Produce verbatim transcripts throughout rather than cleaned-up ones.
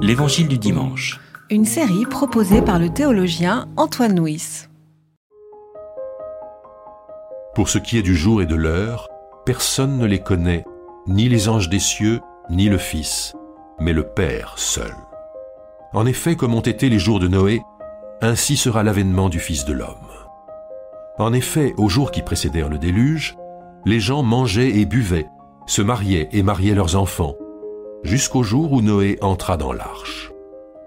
L'Évangile du dimanche. Une série proposée par le théologien Antoine Nouis. Pour ce qui est du jour et de l'heure, personne ne les connaît, ni les anges des cieux, ni le Fils, mais le Père seul. En effet, comme ont été les jours de Noé, ainsi sera l'avènement du Fils de l'homme. En effet, aux jours qui précédèrent le déluge, les gens mangeaient et buvaient, se mariaient et mariaient leurs enfants, jusqu'au jour où Noé entra dans l'arche.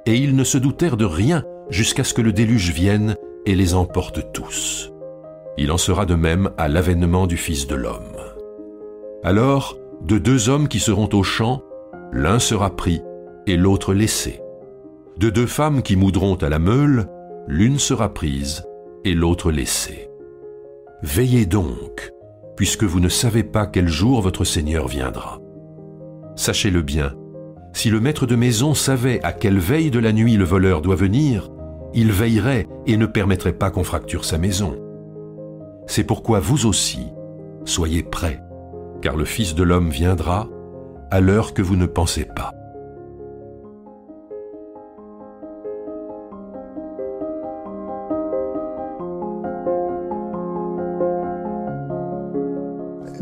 Et ils ne se doutèrent de rien jusqu'à ce que le déluge vienne et les emporte tous. Il en sera de même à l'avènement du Fils de l'homme. Alors, de deux hommes qui seront aux champs, l'un sera pris et l'autre laissé. De deux femmes qui moudront à la meule, l'une sera prise et l'autre laissée. Veillez donc, puisque vous ne savez pas quel jour votre Seigneur viendra. Sachez-le bien, si le maître de maison savait à quelle veille de la nuit le voleur doit venir, il veillerait et ne permettrait pas qu'on fracture sa maison. C'est pourquoi vous aussi, soyez prêts, car le Fils de l'homme viendra à l'heure que vous ne pensez pas.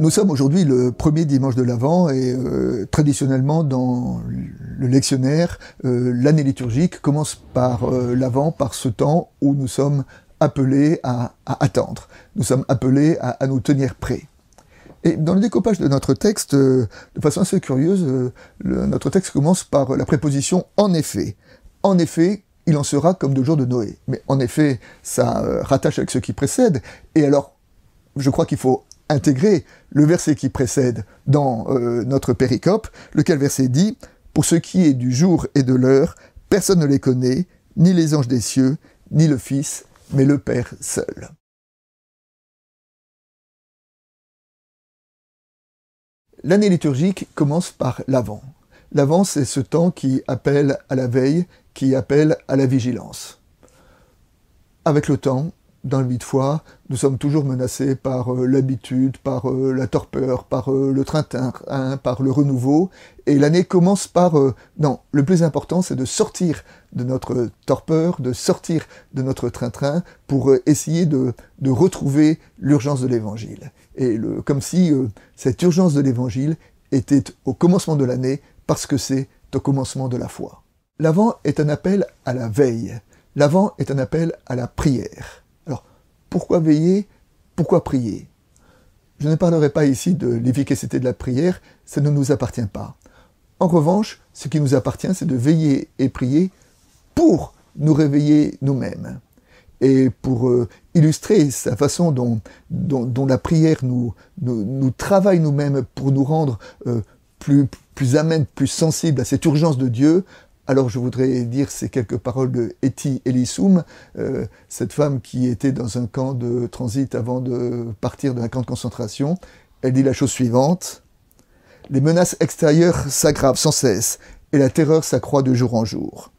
Nous sommes aujourd'hui le premier dimanche de l'Avent et euh, traditionnellement dans le lectionnaire, euh, l'année liturgique commence par euh, l'Avent, par ce temps où nous sommes appelés à, à attendre. Nous sommes appelés à, à nous tenir prêts. Et dans le découpage de notre texte, euh, de façon assez curieuse, euh, le, notre texte commence par la préposition « en effet ». « En effet », il en sera comme deux jours de Noé. Mais en effet, ça euh, rattache avec ce qui précède. Et alors, je crois qu'il faut intégrer le verset qui précède dans euh, notre péricope, lequel verset dit « Pour ce qui est du jour et de l'heure, personne ne les connaît, ni les anges des cieux, ni le Fils, mais le Père seul. » L'année liturgique commence par l'Avent. L'Avent, c'est ce temps qui appelle à la veille, qui appelle à la vigilance. Avec le temps, dans le huit fois, nous sommes toujours menacés par euh, l'habitude, par euh, la torpeur, par euh, le train-train, hein, par le renouveau. Et l'année commence par... Euh, non, le plus important, c'est de sortir de notre torpeur, de sortir de notre train-train pour euh, essayer de, de retrouver l'urgence de l'Évangile. Et le, comme si euh, cette urgence de l'Évangile était au commencement de l'année parce que c'est au commencement de la foi. L'Avent est un appel à la veille. L'Avent est un appel à la prière. Pourquoi veiller ? Pourquoi prier ? Je ne parlerai pas ici de l'efficacité de la prière, ça ne nous appartient pas. En revanche, ce qui nous appartient, c'est de veiller et prier pour nous réveiller nous-mêmes. Et pour euh, illustrer sa façon dont, dont, dont la prière nous, nous, nous travaille nous-mêmes pour nous rendre euh, plus, plus amènes, plus sensibles à cette urgence de Dieu, alors je voudrais dire ces quelques paroles de Etty Hillesum, euh, cette femme qui était dans un camp de transit avant de partir d'un camp de concentration. Elle dit la chose suivante : « Les menaces extérieures s'aggravent sans cesse et la terreur s'accroît de jour en jour.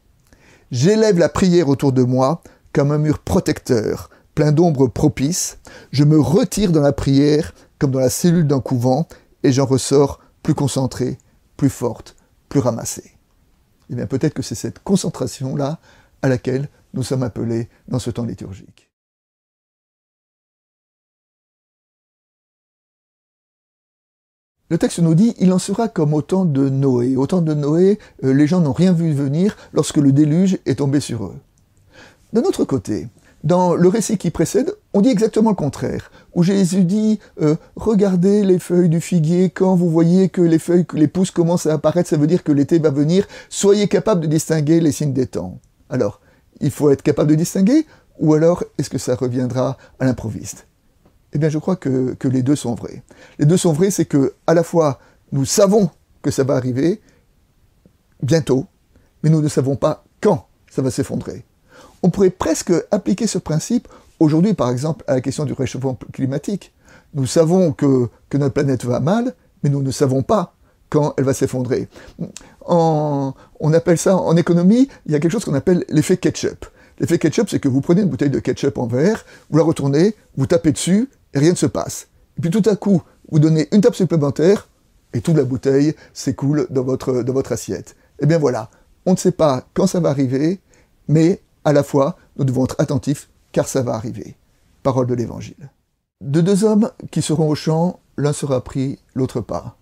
J'élève la prière autour de moi comme un mur protecteur, plein d'ombres propices. Je me retire dans la prière comme dans la cellule d'un couvent et j'en ressors plus concentrée, plus forte, plus ramassée. » Eh bien, peut-être que c'est cette concentration-là à laquelle nous sommes appelés dans ce temps liturgique. Le texte nous dit « Il en sera comme au temps de Noé ». Au temps de Noé, euh, les gens n'ont rien vu venir lorsque le déluge est tombé sur eux. D'un autre côté, dans le récit qui précède, on dit exactement le contraire, où Jésus dit euh, « Regardez les feuilles du figuier, quand vous voyez que les feuilles, que les pousses commencent à apparaître, ça veut dire que l'été va venir, soyez capables de distinguer les signes des temps. » Alors, il faut être capable de distinguer, ou alors est-ce que ça reviendra à l'improviste ? Eh bien, je crois que, que les deux sont vrais. Les deux sont vrais, c'est que à la fois, nous savons que ça va arriver bientôt, mais nous ne savons pas quand ça va s'effondrer. On pourrait presque appliquer ce principe aujourd'hui, par exemple, à la question du réchauffement climatique. Nous savons que, que notre planète va mal, mais nous ne savons pas quand elle va s'effondrer. En, on appelle ça, en économie, il y a quelque chose qu'on appelle l'effet ketchup. L'effet ketchup, c'est que vous prenez une bouteille de ketchup en verre, vous la retournez, vous tapez dessus, et rien ne se passe. Et puis tout à coup, vous donnez une tape supplémentaire, et toute la bouteille s'écoule dans votre, dans votre assiette. Eh bien voilà, on ne sait pas quand ça va arriver, mais à la fois, nous devons être attentifs, car ça va arriver. Parole de l'Évangile. De deux hommes qui seront au champ, l'un sera pris, l'autre pas.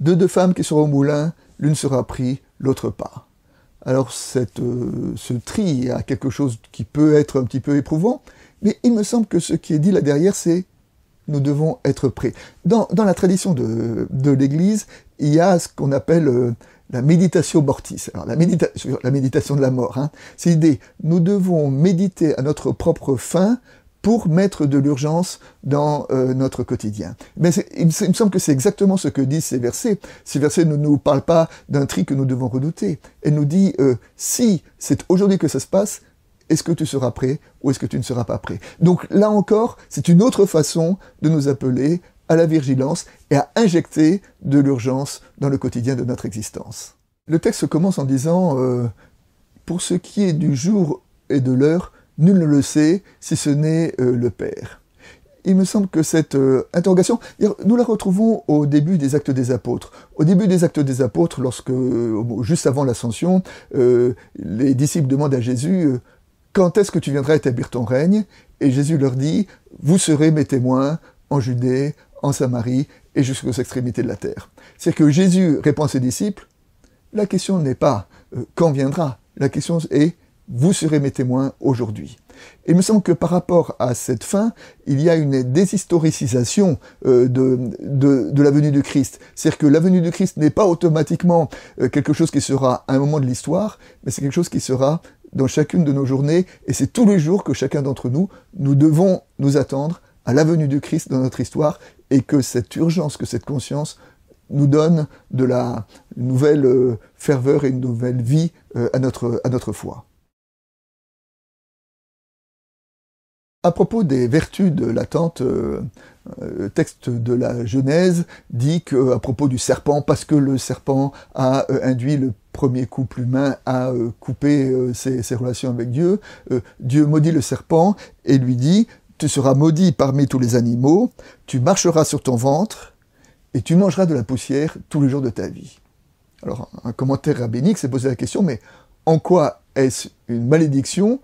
De deux femmes qui seront au moulin, l'une sera pris, l'autre pas. Alors cette, euh, ce tri a quelque chose qui peut être un petit peu éprouvant, mais il me semble que ce qui est dit là derrière, c'est nous devons être prêts. Dans, dans la tradition de, de l'Église, il y a ce qu'on appelle euh, la méditatio mortis. Alors la, médita la méditation de la mort, hein. C'est l'idée, nous devons méditer à notre propre fin pour mettre de l'urgence dans euh, notre quotidien. Mais il me, il me semble que c'est exactement ce que disent ces versets. Ces versets ne nous parlent pas d'un tri que nous devons redouter. Elle nous dit, euh, si c'est aujourd'hui que ça se passe, est-ce que tu seras prêt ou est-ce que tu ne seras pas prêt? Donc là encore, c'est une autre façon de nous appeler à la vigilance et à injecter de l'urgence dans le quotidien de notre existence. Le texte commence en disant euh, « Pour ce qui est du jour et de l'heure, nul ne le sait, si ce n'est euh, le Père. » Il me semble que cette euh, interrogation, nous la retrouvons au début des Actes des Apôtres. Au début des Actes des Apôtres, lorsque, euh, juste avant l'Ascension, euh, les disciples demandent à Jésus euh, « Quand est-ce que tu viendras établir ton règne ?» Et Jésus leur dit « Vous serez mes témoins en Judée, en Samarie et jusqu'aux extrémités de la terre. » C'est que Jésus répond à ses disciples « La question n'est pas euh, « Quand viendra ?» La question est vous serez mes témoins aujourd'hui. » Il me semble que par rapport à cette fin, il y a une déshistoricisation euh, de, de, de la venue du Christ. C'est-à-dire que la venue du Christ n'est pas automatiquement euh, quelque chose qui sera à un moment de l'histoire, mais c'est quelque chose qui sera dans chacune de nos journées, et c'est tous les jours que chacun d'entre nous, nous devons nous attendre à la venue du Christ dans notre histoire, et que cette urgence, que cette conscience nous donne de la nouvelle euh, ferveur et une nouvelle vie euh, à notre, à notre foi. À propos des vertus de l'attente, euh, le texte de la Genèse dit que, à propos du serpent, parce que le serpent a euh, induit le premier couple humain à euh, couper euh, ses, ses relations avec Dieu, euh, Dieu maudit le serpent et lui dit « Tu seras maudit parmi tous les animaux, tu marcheras sur ton ventre et tu mangeras de la poussière tous les jours de ta vie. » Alors, un commentaire rabbinique s'est posé la question, mais en quoi est-ce une malédiction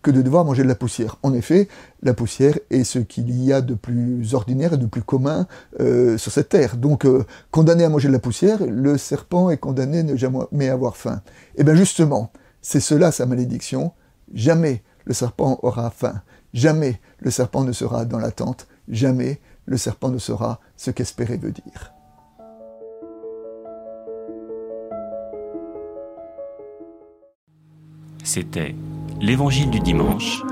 que de devoir manger de la poussière? En effet, la poussière est ce qu'il y a de plus ordinaire et de plus commun euh, sur cette terre. Donc, euh, condamné à manger de la poussière, le serpent est condamné à ne jamais avoir faim. Et bien justement, c'est cela sa malédiction. Jamais le serpent aura faim. Jamais le serpent ne sera dans l'attente. Jamais le serpent ne saura ce qu'espérer veut dire. C'était L'Évangile du dimanche,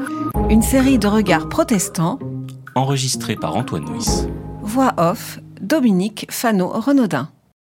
une série de regards protestants, enregistrée par Antoine Nouis. Voix off, Dominique Fano Renaudin.